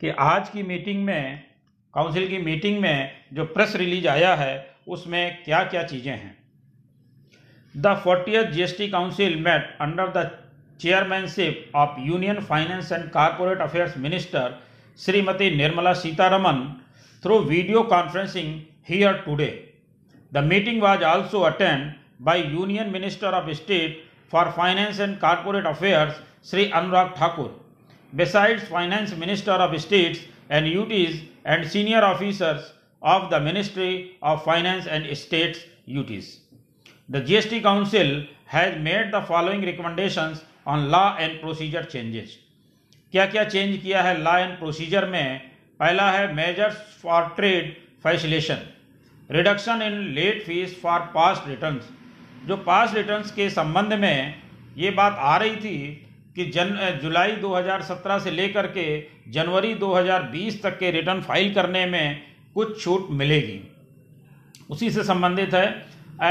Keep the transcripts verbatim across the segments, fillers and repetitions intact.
कि आज की मीटिंग में, काउंसिल की मीटिंग में जो प्रेस रिलीज आया है उसमें क्या क्या चीज़ें हैं। The fortieth G S T council met under the chairmanship of union finance and corporate affairs minister Shrimati Nirmala Sitharaman through video conferencing here today. The meeting was also attended by Union Minister of State for Finance and Corporate Affairs Shri Anurag Thakur. Besides Finance Minister of States and U Ts and senior officers of the Ministry of Finance and States U Ts, the G S T Council has made the following recommendations on law and procedure changes. क्या क्या change किया है law and procedure में? पहला है measures for trade facilitation, reduction in late fees for past returns. जो past returns के संबंध में ये बात आ रही थी कि जन जुलाई दो हज़ार सत्रह से लेकर के जनवरी दो हज़ार बीस तक के रिटर्न फाइल करने में कुछ छूट मिलेगी, उसी से संबंधित है।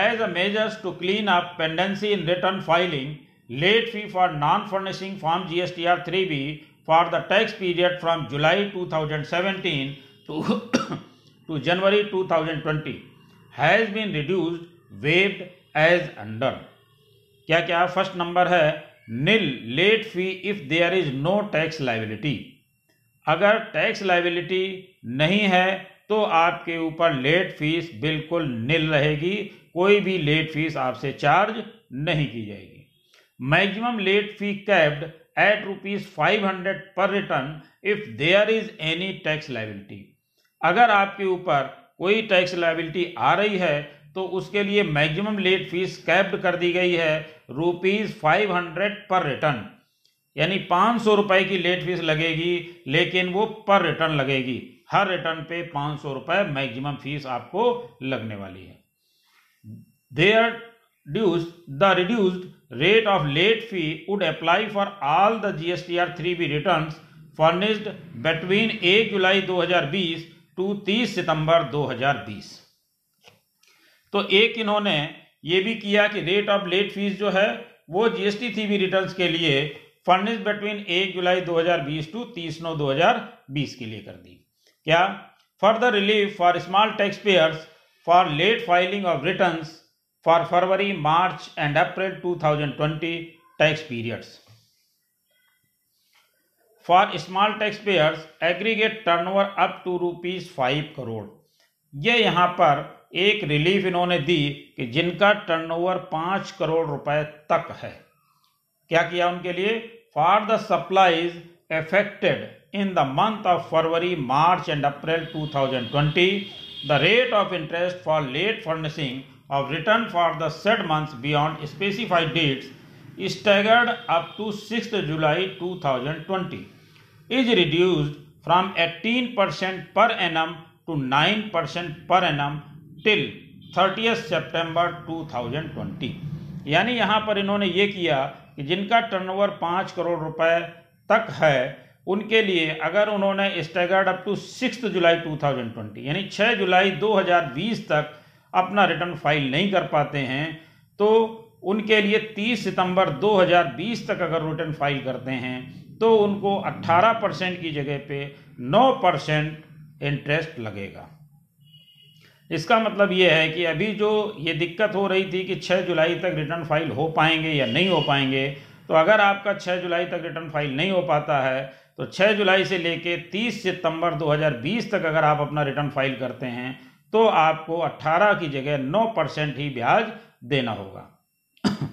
As a measures to clean up pendency in return filing, late fee for non furnishing form G S T R three B for the tax period from July twenty seventeen to to January twenty twenty has been reduced, waived as under. क्या क्या? First number है nil late fee if there is no tax liability. अगर tax liability नहीं है तो आपके ऊपर late fees बिल्कुल nil रहेगी, कोई भी लेट फीस आपसे चार्ज नहीं की जाएगी। Maximum late fee capped at rupees five hundred पर return if there is any tax liability. अगर आपके ऊपर कोई टैक्स लाइबिलिटी आ रही है तो उसके लिए मैक्सिमम लेट फीस कैप्ड कर दी गई है रुपीज फाइव हंड्रेड पर रिटर्न, यानी पाँच सौ रुपये की लेट फीस लगेगी, लेकिन वो पर रिटर्न लगेगी। हर रिटर्न पे पाँच सौ रुपये मैक्सिमम फीस आपको लगने वाली है। There dues the reduced rate of late fee would apply for all the G S T R three B returns furnished between एक जुलाई दो हज़ार बीस to तीस सितंबर दो हज़ार बीस। तो एक इन्होंने ये भी किया कि रेट ऑफ लेट फीस जो है वो जीएसटी थ्री बी रिटर्न्स के लिए फर्निश्ड बिटवीन एक जुलाई दो हज़ार बीस टू तीस नौ दो हज़ार बीस के लिए कर दी। क्या? Further relief for small tax payers for late filing of returns for February March and April दो हज़ार बीस tax periods. For small tax payers aggregate turnover up to rupees five crore, ये यहाँ पर एक रिलीफ इन्होंने दी कि जिनका टर्नओवर पाँच करोड़ रुपए तक है। क्या किया उनके लिए? For the supplies effected in the month of February March and April दो हज़ार बीस, the rate of interest for late furnishing of return for the said months beyond specified dates is staggered up to sixth July twenty twenty is reduced from eighteen percent per annum to nine percent per annum till thirtieth September twenty twenty। यानी यहाँ पर इन्होंने ये किया कि जिनका turnover पाँच करोड़ रुपए तक है उनके लिए अगर उन्होंने staggered up to sixth July दो हज़ार बीस यानी छह जुलाई दो हज़ार बीस तक अपना रिटर्न फाइल नहीं कर पाते हैं तो उनके लिए तीस सितंबर दो हज़ार बीस तक अगर रिटर्न फाइल करते हैं तो उनको अठारह परसेंट की जगह पे नौ परसेंट इंटरेस्ट लगेगा। इसका मतलब ये है कि अभी जो ये दिक्कत हो रही थी कि छह जुलाई तक रिटर्न फाइल हो पाएंगे या नहीं हो पाएंगे, तो अगर आपका छह जुलाई तक रिटर्न फाइल नहीं हो पाता है तो छह जुलाई से लेके तीस सितंबर दो हज़ार बीस तक अगर आप अपना रिटर्न फाइल करते हैं तो आपको अठारह की जगह नौ परसेंट ही ब्याज देना होगा।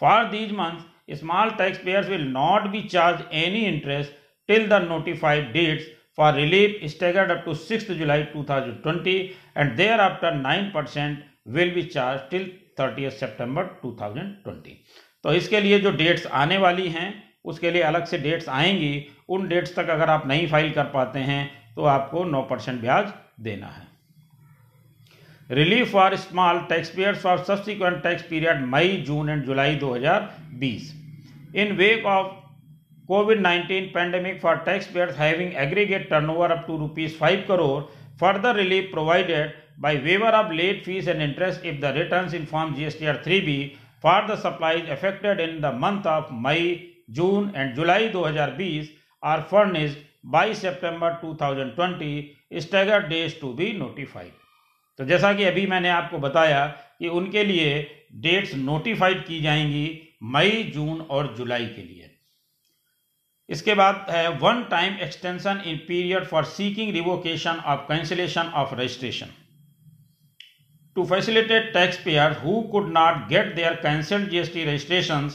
For these months small tax payers will not be charge any interest till the notified dates for relief staggered up to sixth July दो हज़ार बीस and thereafter nine percent will be charge till thirtieth September दो हज़ार बीस। तो इसके लिए जो डेट्स आने वाली हैं उसके लिए अलग से डेट्स आएंगी, उन डेट्स तक अगर आप नहीं फाइल कर पाते हैं तो आपको नौ परसेंट ब्याज देना है। Relief for small tax payers for subsequent tax period May June and July दो हज़ार बीस in wake of covid nineteen pandemic for tax payers having aggregate turnover up to rupees five crore further relief provided by waiver of late fees and interest if the returns in form GSTR three B for the supplies affected in the month of May June and July दो हज़ार बीस are furnished by सितंबर दो हज़ार बीस staggered dates to be notified. तो जैसा कि अभी मैंने आपको बताया कि उनके लिए डेट्स नोटिफाइड की जाएंगी मई, जून और जुलाई के लिए। इसके बाद है one time extension in period for seeking revocation of cancellation of registration to facilitate tax payer who could not get their cancelled GST registration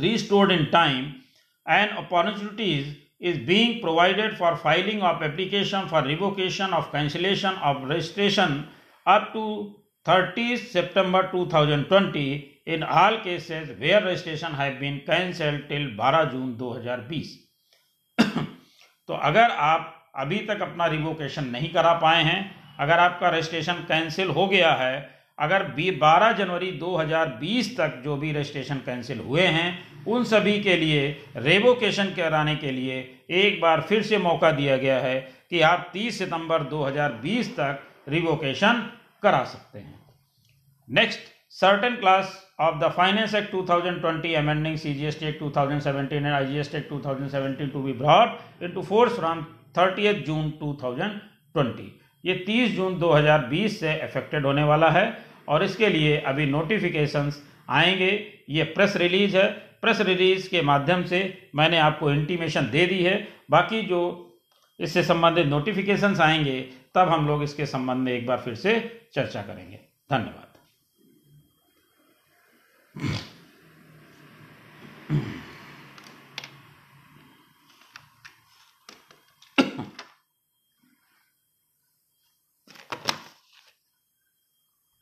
restored in time and opportunities is being provided for filing of application for revocation of cancellation of registration up to thirtieth September twenty twenty in all cases where registration have been cancelled till बारह जून दो हज़ार बीस। तो अगर आप अभी तक अपना रिवोकेशन नहीं करा पाए हैं, अगर आपका रजिस्ट्रेशन कैंसिल हो गया है, अगर बारह जनवरी दो हज़ार बीस तक जो भी रजिस्ट्रेशन कैंसिल हुए हैं उन सभी के लिए रेवोकेशन कराने के लिए एक बार फिर से मौका दिया गया है कि आप तीस सितंबर दो हज़ार बीस तक रिवोकेशन करा सकते हैं। Next, certain class of the finance act दो हज़ार बीस अमेंडिंग सीजीएसटी एक्ट दो हज़ार सत्रह एंड आईजीएसटी एक्ट दो हज़ार सत्रह to be brought into force from thirtieth June दो हज़ार बीस। ये तीस जून दो हज़ार बीस से अफेक्टेड होने वाला है और इसके लिए अभी नोटिफिकेशंस आएंगे। ये प्रेस रिलीज है, प्रेस रिलीज के माध्यम से मैंने आपको इंटीमेशन दे दी है। बाकी जो इससे संबंधित नोटिफिकेशंस आएंगे तब हम लोग इसके संबंध में एक बार फिर से चर्चा करेंगे। धन्यवाद।